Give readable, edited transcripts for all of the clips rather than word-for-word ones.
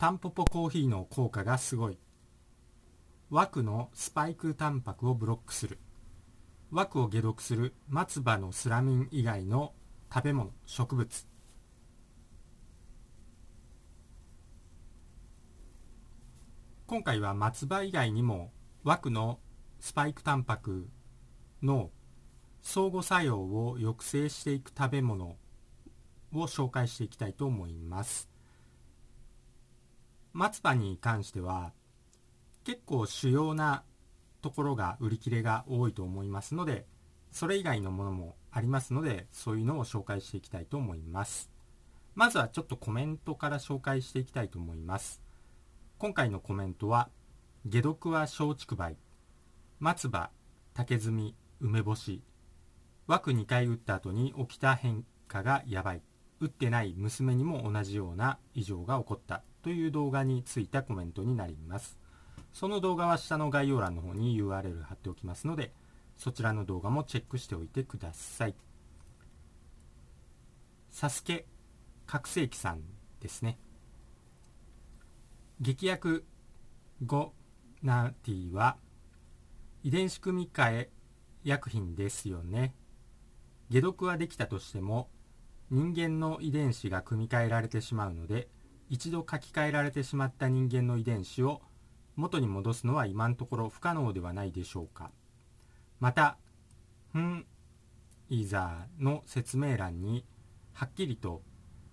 タンポポコーヒーの効果がすごい。枠のスパイクタンパクをブロックする。枠を解毒する松葉のスラミン以外の食べ物、植物。今回は松葉以外にも枠のスパイクタンパクの相互作用を抑制していく食べ物を紹介していきたいと思います。松葉に関しては結構主要なところが売り切れが多いと思いますので、それ以外のものもありますので、そういうのを紹介していきたいと思います。まずはちょっとコメントから紹介していきたいと思います。今回のコメントは、解毒は松竹梅、松葉、竹炭、梅干し、枠2回打った後に起きた変化がやばい、打ってない娘にも同じような異常が起こったという動画についたコメントになります。その動画は下の概要欄の方に URL 貼っておきますので、そちらの動画もチェックしておいてください。サスケ覚醒器さんですね。劇薬ゴナティは遺伝子組み換え薬品ですよね。解毒はできたとしても、人間の遺伝子が組み換えられてしまうので、一度書き換えられてしまった人間の遺伝子を元に戻すのは今のところ不可能ではないでしょうか。また、フンイザーの説明欄にはっきりと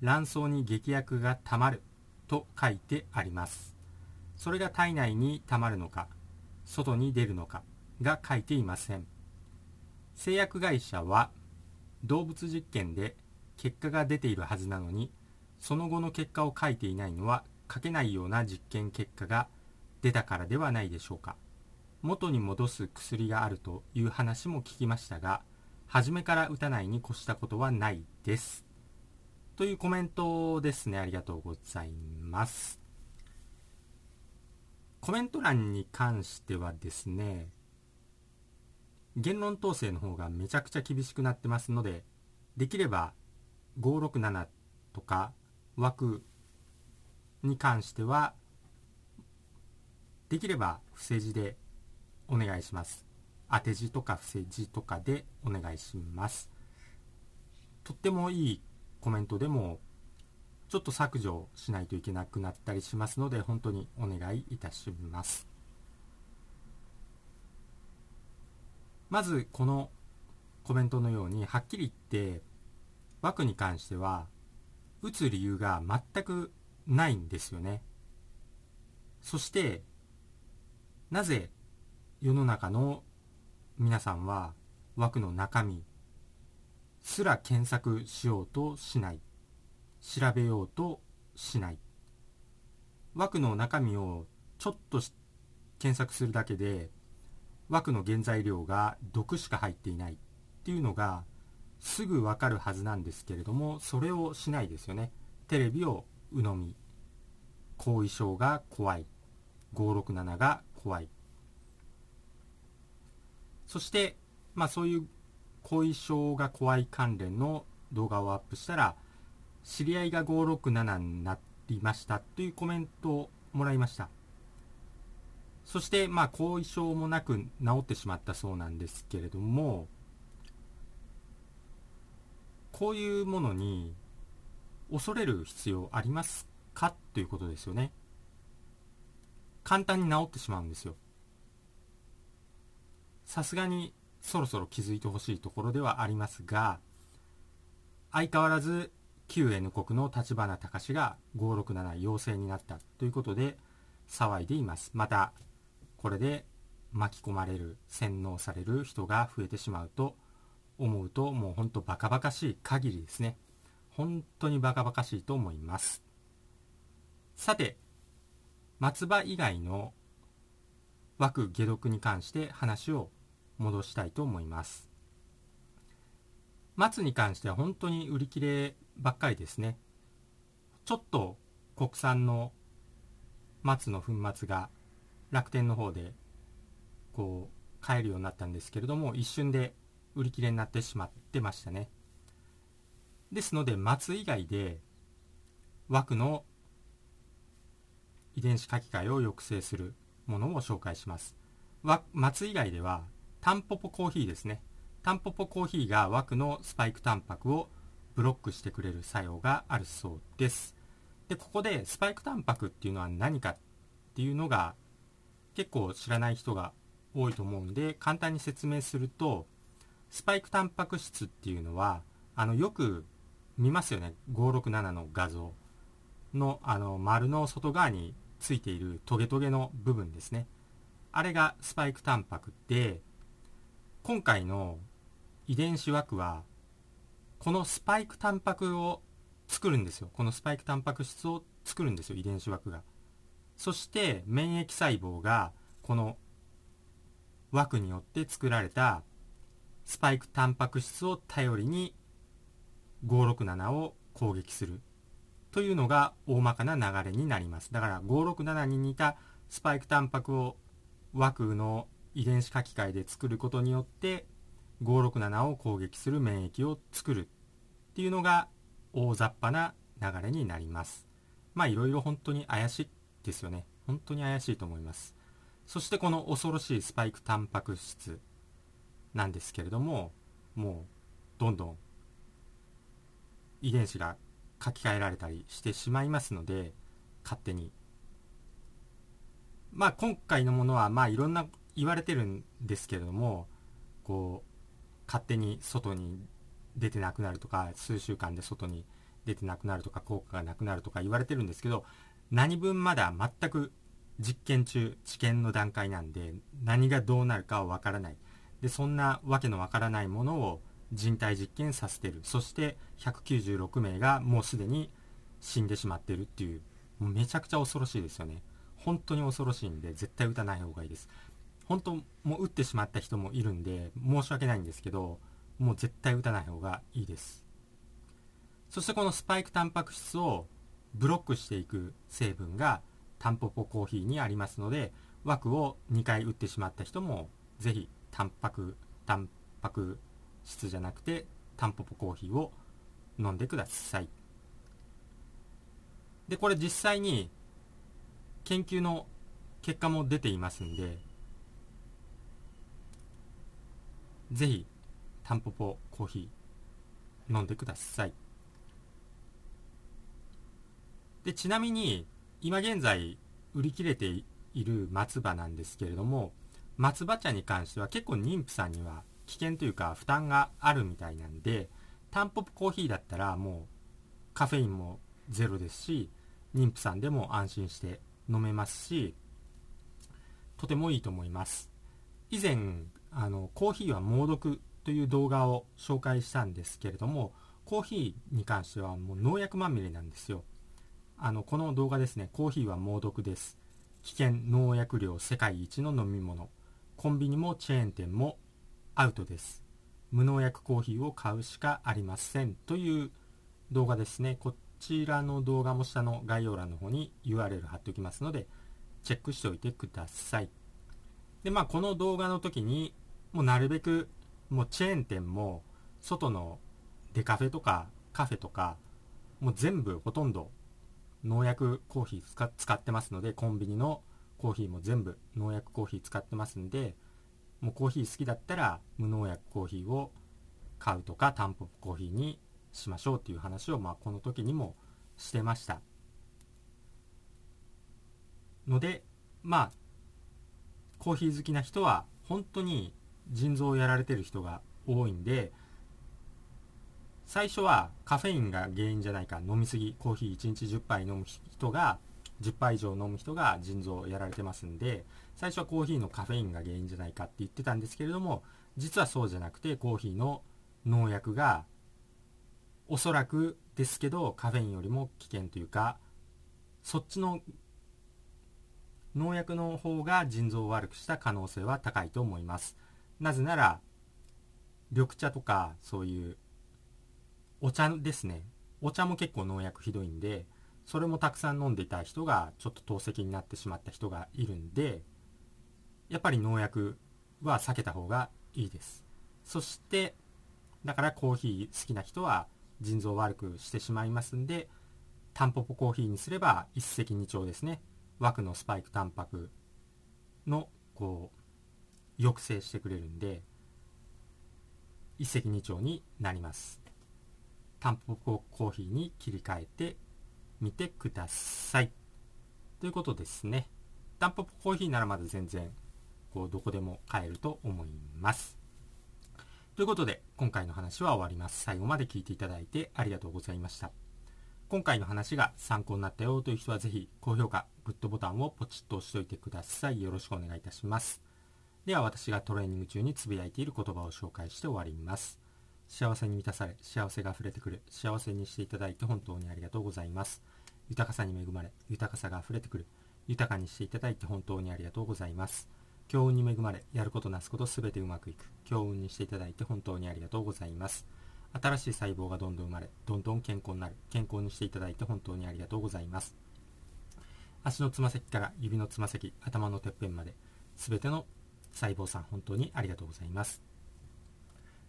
卵巣に劇薬がたまると書いてあります。それが体内にたまるのか、外に出るのかが書いていません。製薬会社は動物実験で結果が出ているはずなのに、その後の結果を書いていないのは書けないような実験結果が出たからではないでしょうか。元に戻す薬があるという話も聞きましたが、初めから打たないに越したことはないです。というコメントですね。ありがとうございます。コメント欄に関してはですね、言論統制の方がめちゃくちゃ厳しくなってますので、できれば567とか枠に関しては、できれば伏せ字でお願いします。当て字とか伏せ字とかでお願いします。とってもいいコメントでもちょっと削除しないといけなくなったりしますので、本当にお願いいたします。まずこのコメントのようにはっきり言って枠に関しては打つ理由が全くないんですよね。そしてなぜ世の中の皆さんは枠の中身すら検索しようとしない、調べようとしない、枠の中身をちょっと検索するだけで枠の原材料が毒しか入っていないっていうのがすぐわかるはずなんですけれども、それをしないですよね。テレビを鵜呑み、後遺症が怖い、567が怖い。そして、そういう後遺症が怖い関連の動画をアップしたら、知り合いが567になりましたというコメントをもらいました。そして、後遺症もなく治ってしまったそうなんですけれども、こういうものに恐れる必要ありますかということですよね。簡単に治ってしまうんですよ。さすがにそろそろ気づいてほしいところではありますが、相変わらず旧 N 国の立花隆が567陽性になったということで騒いでいます。またこれで巻き込まれる、洗脳される人が増えてしまうと思うと、もう本当バカバカしい限りですね。本当にバカバカしいと思います。さて、松葉以外の枠解毒に関して話を戻したいと思います。松に関しては本当に売り切ればっかりですね。ちょっと国産の松の粉末が楽天の方でこう買えるようになったんですけれども、一瞬で売り切れになってしまってましたね。ですので松以外で枠の遺伝子書き換えを抑制するものを紹介します。松以外ではタンポポコーヒーですね。タンポポコーヒーが枠のスパイクタンパクをブロックしてくれる作用があるそうです。でここでスパイクタンパクっていうのは何かっていうのが結構知らない人が多いと思うんで、簡単に説明すると、スパイクタンパク質っていうのはよく見ますよね。567の画像の丸の外側についているトゲトゲの部分ですね。あれがスパイクタンパクで、今回の遺伝子枠はこのスパイクタンパクを作るんですよ。このスパイクタンパク質を作るんですよ、遺伝子枠が。そして免疫細胞がこの枠によって作られたスパイクタンパク質を頼りに567を攻撃するというのが大まかな流れになります。だから567に似たスパイクタンパクを枠の遺伝子書き換えで作ることによって567を攻撃する免疫を作るっていうのが大雑把な流れになります。まあいろいろ本当に怪しいですよね。本当に怪しいと思います。そしてこの恐ろしいスパイクタンパク質なんですけれども、もうどんどん遺伝子が書き換えられたりしてしまいますので、勝手に。まあ今回のものはまあいろんな言われてるんですけれども、こう勝手に外に出てなくなるとか、数週間で外に出てなくなるとか、効果がなくなるとか言われてるんですけど、何分まだ全く実験中、治験の段階なんで、何がどうなるかはわからない。でそんなわけのわからないものを人体実験させてる。そして196名がもうすでに死んでしまってるっていう、もうめちゃくちゃ恐ろしいですよね。本当に恐ろしいんで絶対打たない方がいいです。本当もう打ってしまった人もいるんで申し訳ないんですけど、もう絶対打たない方がいいです。そしてこのスパイクタンパク質をブロックしていく成分がタンポポコーヒーにありますので、枠を2回打ってしまった人もぜひタンパク質じゃなくてタンポポコーヒーを飲んでください。でこれ実際に研究の結果も出ていますんで、ぜひタンポポコーヒー飲んでください。でちなみに今現在売り切れている松葉なんですけれども、松葉茶に関しては結構妊婦さんには危険というか負担があるみたいなんで、タンポポコーヒーだったらもうカフェインもゼロですし、妊婦さんでも安心して飲めますし、とてもいいと思います。以前コーヒーは猛毒という動画を紹介したんですけれども、コーヒーに関してはもう農薬まみれなんですよ。この動画ですね。コーヒーは猛毒です。危険農薬量世界一の飲み物。コンビニもチェーン店もアウトです。無農薬コーヒーを買うしかありませんという動画ですね。こちらの動画も下の概要欄の方に URL 貼っておきますので、チェックしておいてください。でまあこの動画の時にもうなるべくもうチェーン店も外のデカフェとかカフェとかもう全部ほとんど農薬コーヒー使ってますので、コンビニのコーヒーも全部農薬コーヒー使ってますんで、もうコーヒー好きだったら無農薬コーヒーを買うとかタンポポコーヒーにしましょうっていう話をまあこの時にもしてましたので、まあコーヒー好きな人は本当に腎臓をやられてる人が多いんで、最初はカフェインが原因じゃないか、飲み過ぎ、コーヒー1日10杯飲む人が、10杯以上飲む人が腎臓をやられてますんで、最初はコーヒーのカフェインが原因じゃないかって言ってたんですけれども、実はそうじゃなくて、コーヒーの農薬がおそらくですけどカフェインよりも危険というか、そっちの農薬の方が腎臓を悪くした可能性は高いと思います。なぜなら緑茶とかそういうお茶ですね。お茶も結構農薬ひどいんで、それもたくさん飲んでいた人がちょっと透析になってしまった人がいるんで、やっぱり農薬は避けた方がいいです。そしてだからコーヒー好きな人は腎臓を悪くしてしまいますんで、タンポポコーヒーにすれば一石二鳥ですね。枠のスパイクタンパクのこう抑制してくれるんで、一石二鳥になります。タンポポコーヒーに切り替えてみてくださいということですね。タンポポコーヒーならまだ全然こうどこでも買えると思います。ということで今回の話は終わります。最後まで聞いていただいてありがとうございました。今回の話が参考になったよという人はぜひ高評価、グッドボタンをポチッと押しておいてください。よろしくお願いいたします。では私がトレーニング中につぶやいている言葉を紹介して終わります。幸せに満たされ、幸せが溢れてくる。幸せにしていただいて本当にありがとうございます。豊かさに恵まれ、豊かさが溢れてくる。豊かにしていただいて本当にありがとうございます。強運に恵まれ、やることなすことすべてうまくいく。強運にしていただいて本当にありがとうございます。新しい細胞がどんどん生まれ、どんどん健康になる。健康にしていただいて本当にありがとうございます。足のつま先から指のつま先、頭のてっぺんまで、すべての細胞さん本当にありがとうございます。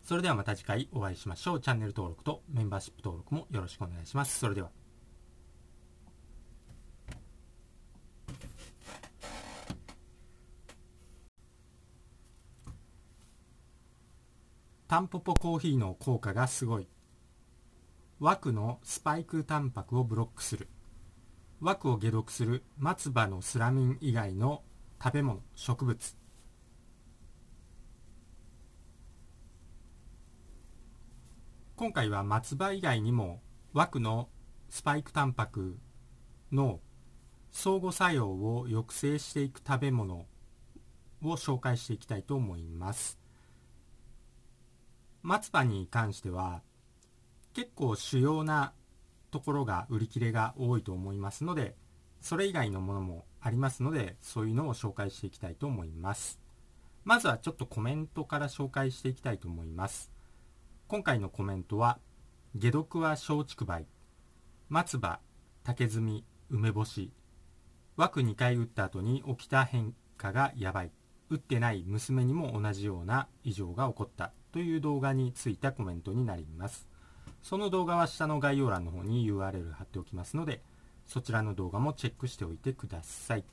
それではまた次回お会いしましょう。チャンネル登録とメンバーシップ登録もよろしくお願いします。それでは。タンポポコーヒーの効果がすごい。枠のスパイクタンパクをブロックする。枠を解毒する松葉のスラミン以外の食べ物、植物。今回は松葉以外にも枠のスパイクタンパクの相互作用を抑制していく食べ物を紹介していきたいと思います。松葉に関しては結構主要なところが売り切れが多いと思いますので、それ以外のものもありますので、そういうのを紹介していきたいと思います。まずはちょっとコメントから紹介していきたいと思います。今回のコメントは、解毒は松竹梅、松葉、竹炭、梅干し、枠2回打った後に起きた変化がやばい、打ってない娘にも同じような異常が起こったという動画についたコメントになります。その動画は下の概要欄の方に URL 貼っておきますので、そちらの動画もチェックしておいてください。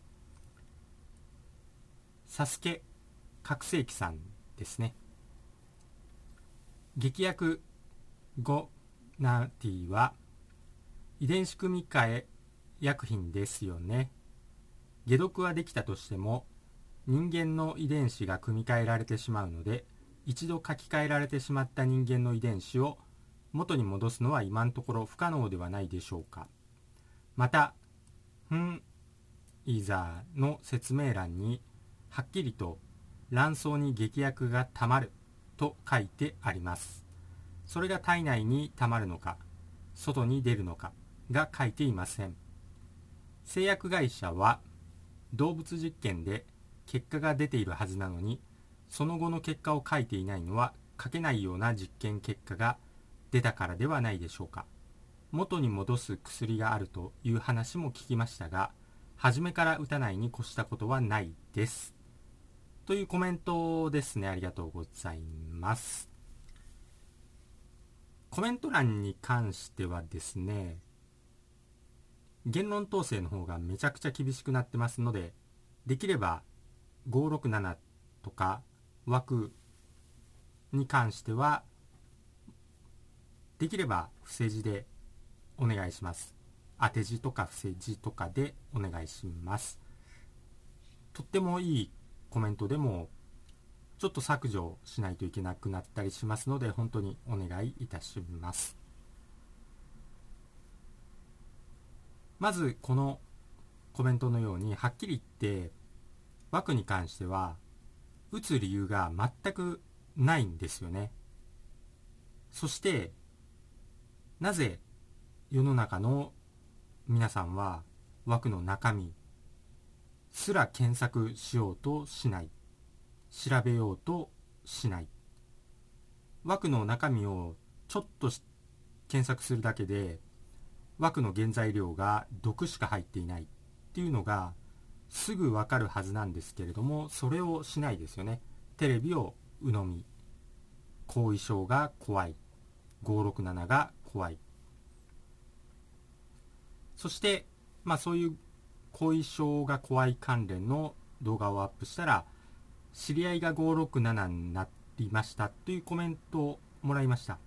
サスケ覚醒器さんですね。劇薬ゴナティは遺伝子組み換え薬品ですよね。解毒はできたとしても人間の遺伝子が組み換えられてしまうので、一度書き換えられてしまった人間の遺伝子を元に戻すのは今のところ不可能ではないでしょうか。また、フンイザーの説明欄にはっきりと卵巣に劇薬がたまると書いてあります。それが体内にたまるのか、外に出るのかが書いていません。製薬会社は動物実験で結果が出ているはずなのに、その後の結果を書いていないのは、書けないような実験結果が出たからではないでしょうか。元に戻す薬があるという話も聞きましたが、初めから打たないに越したことはないです。というコメントですね。ありがとうございます。コメント欄に関してはですね、言論統制の方がめちゃくちゃ厳しくなってますので、できれば567とか枠に関してはできれば伏せ字でお願いします。当て字とか伏せ字とかでお願いします。とってもいいコメントでもちょっと削除しないといけなくなったりしますので、本当にお願いいたします。まずこのコメントのようにはっきり言って枠に関しては打つ理由が全くないんですよね。そしてなぜ世の中の皆さんは枠の中身すら検索しようとしない、調べようとしない、枠の中身をちょっと検索するだけで枠の原材料が毒しか入っていないっていうのがすぐわかるはずなんですけれども、それをしないですよね。テレビを鵜呑み、後遺症が怖い、567が怖い。そして、そういう後遺症が怖い関連の動画をアップしたら、知り合いが567になりましたというコメントをもらいました。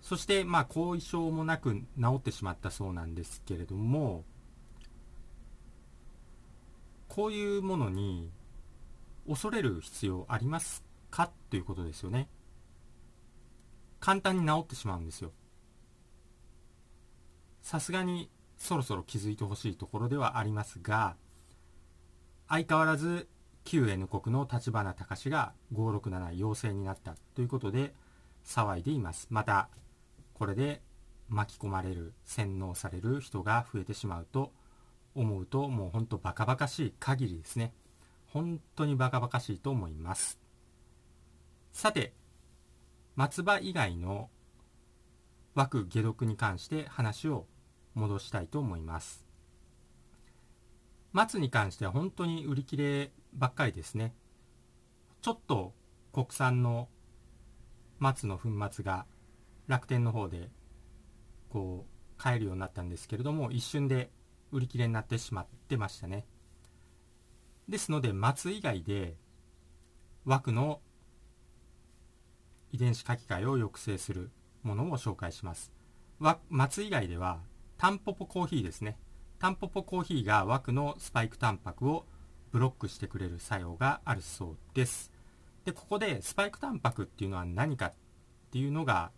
そして、後遺症もなく治ってしまったそうなんですけれども、こういうものに恐れる必要ありますかということですよね。簡単に治ってしまうんですよ。さすがにそろそろ気づいてほしいところではありますが、相変わらず旧 N 国の立花隆が567陽性になったということで騒いでいます。またこれで巻き込まれる、洗脳される人が増えてしまうと思うと、もう本当バカバカしい限りですね。本当にバカバカしいと思います。さて、松葉以外の枠解毒に関して話を戻したいと思います。松に関しては本当に売り切ればっかりですね。ちょっと国産の松の粉末が楽天の方でこう買えるようになったんですけれども、一瞬で売り切れになってしまってましたね。ですので松以外で枠の遺伝子書き換えを抑制するものを紹介します。松以外ではタンポポコーヒーですね。タンポポコーヒーが枠のスパイクタンパクをブロックしてくれる作用があるそうです。で、ここでスパイクタンパクっていうのは何かっていうのが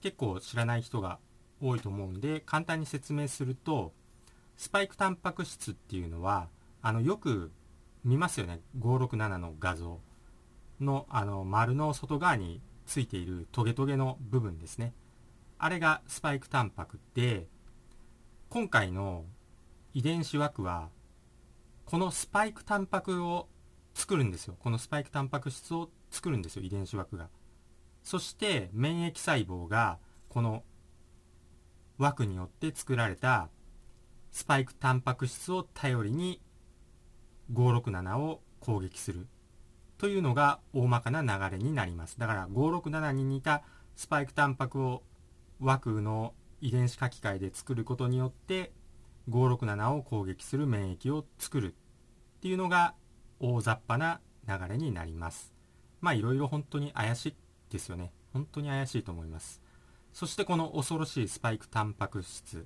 結構知らない人が多いと思うんで、簡単に説明すると、スパイクタンパク質っていうのはよく見ますよね。567の画像の丸の外側についているトゲトゲの部分ですね。あれがスパイクタンパクで、今回の遺伝子枠はこのスパイクタンパクを作るんですよ。このスパイクタンパク質を作るんですよ、遺伝子枠が。そして免疫細胞がこの枠によって作られたスパイクタンパク質を頼りに567を攻撃するというのが大まかな流れになります。だから567に似たスパイクタンパクを枠の遺伝子書き換えで作ることによって567を攻撃する免疫を作るっていうのが大雑把な流れになります。いろいろ本当に怪しいですよね。本当に怪しいと思います。そしてこの恐ろしいスパイクタンパク質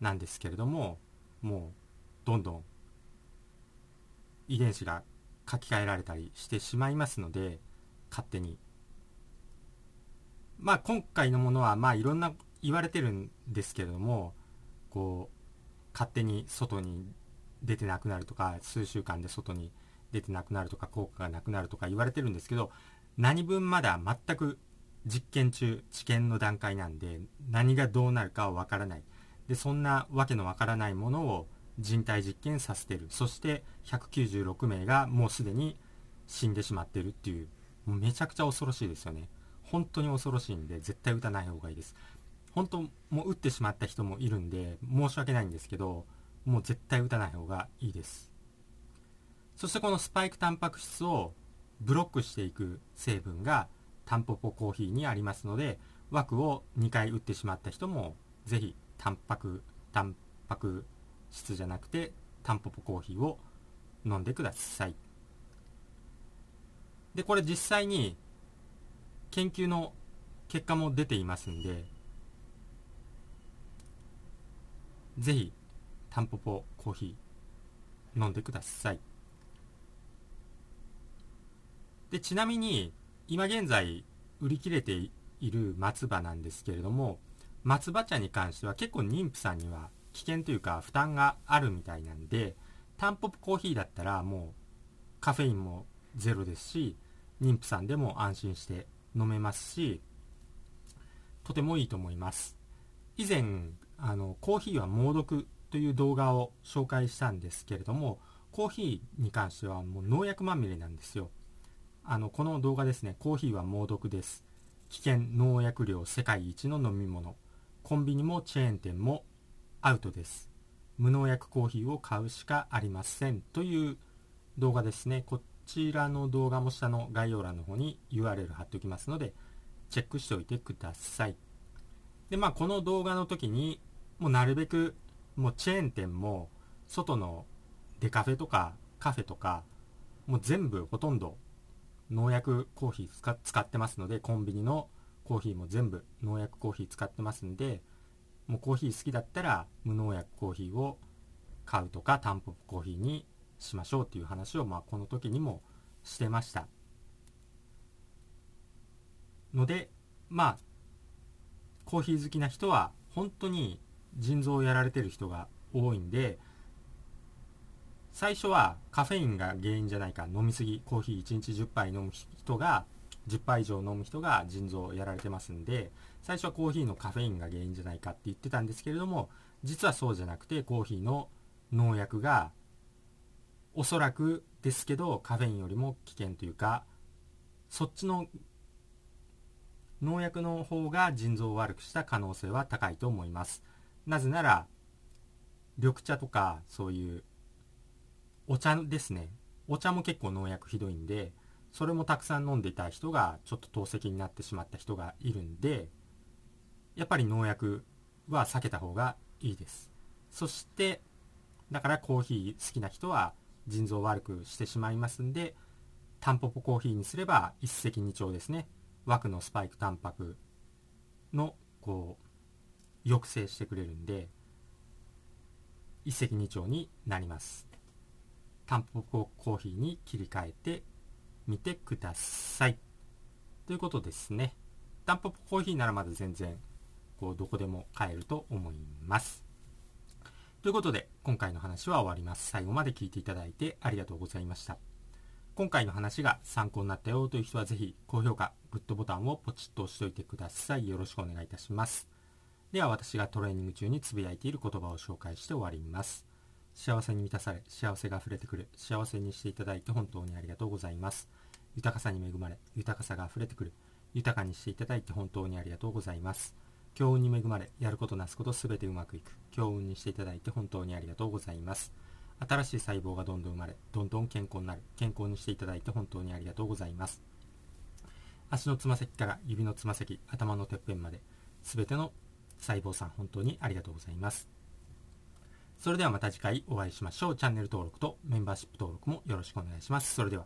なんですけれども、もうどんどん遺伝子が書き換えられたりしてしまいますので、勝手に。今回のものはいろんな言われてるんですけれども、こう勝手に外に出てなくなるとか、数週間で外に出てなくなるとか、効果がなくなるとか言われてるんですけど、何分まだ全く実験中、治験の段階なんで、何がどうなるかはわからない。で、そんなわけのわからないものを人体実験させてる。そして196名がもうすでに死んでしまってるっていう、もうめちゃくちゃ恐ろしいですよね。本当に恐ろしいんで、絶対打たない方がいいです。本当、もう打ってしまった人もいるんで、申し訳ないんですけど、もう絶対打たない方がいいです。そしてこのスパイクタンパク質をブロックしていく成分がタンポポコーヒーにありますので、枠を2回打ってしまった人も、ぜひタンパク質じゃなくてタンポポコーヒーを飲んでください。で、これ実際に研究の結果も出ていますんで、ぜひタンポポコーヒー飲んでください。で、ちなみに今現在売り切れている松葉なんですけれども、松葉茶に関しては結構妊婦さんには危険というか負担があるみたいなんで、タンポポコーヒーだったらもうカフェインもゼロですし、妊婦さんでも安心して飲めますし、とてもいいと思います。以前コーヒーは猛毒という動画を紹介したんですけれども、コーヒーに関してはもう農薬まみれなんですよ。この動画ですね。コーヒーは猛毒です。危険、農薬量世界一の飲み物、コンビニもチェーン店もアウトです。無農薬コーヒーを買うしかありませんという動画ですね。こちらの動画も下の概要欄の方に URL 貼っておきますので、チェックしておいてください。で、この動画の時にもうなるべくもうチェーン店も外のデカフェとかカフェとかもう全部ほとんど農薬コーヒー使ってますので、コンビニのコーヒーも全部農薬コーヒー使ってますんで、もうコーヒー好きだったら無農薬コーヒーを買うとかタンポポコーヒーにしましょうっていう話を、まあこの時にもしてましたので、まあコーヒー好きな人は本当に腎臓をやられてる人が多いんで、最初はカフェインが原因じゃないか、飲みすぎ、コーヒー1日10杯飲む人が10杯以上飲む人が腎臓をやられてますんで、最初はコーヒーのカフェインが原因じゃないかって言ってたんですけれども、実はそうじゃなくて、コーヒーの農薬がおそらくですけどカフェインよりも危険というか、そっちの農薬の方が腎臓を悪くした可能性は高いと思います。なぜなら緑茶とかそういうお茶ですね、お茶も結構農薬ひどいんで、それもたくさん飲んでいた人がちょっと透析になってしまった人がいるんで、やっぱり農薬は避けた方がいいです。そしてだからコーヒー好きな人は腎臓を悪くしてしまいますんで、タンポポコーヒーにすれば一石二鳥ですね。枠のスパイクタンパクのこう抑制してくれるんで、一石二鳥になります。タンポポコーヒーに切り替えてみてくださいということですね。タンポポコーヒーならまだ全然こうどこでも買えると思います。ということで今回の話は終わります。最後まで聞いていただいてありがとうございました。今回の話が参考になったよという人はぜひ高評価、グッドボタンをポチッと押しておいてください。よろしくお願いいたします。では私がトレーニング中につぶやいている言葉を紹介して終わります。幸せに満たされ、幸せが溢れてくる、幸せにしていただいて本当にありがとうございます。豊かさに恵まれ、豊かさが溢れてくる、豊かにしていただいて本当にありがとうございます。強運に恵まれ、やることなすことすべてうまくいく、強運にしていただいて本当にありがとうございます。新しい細胞がどんどん生まれ、どんどん健康になる、健康にしていただいて本当にありがとうございます。足のつま先から指のつま先、頭のてっぺんまで、すべての細胞さん本当にありがとうございます。それではまた次回お会いしましょう。チャンネル登録とメンバーシップ登録もよろしくお願いします。それでは。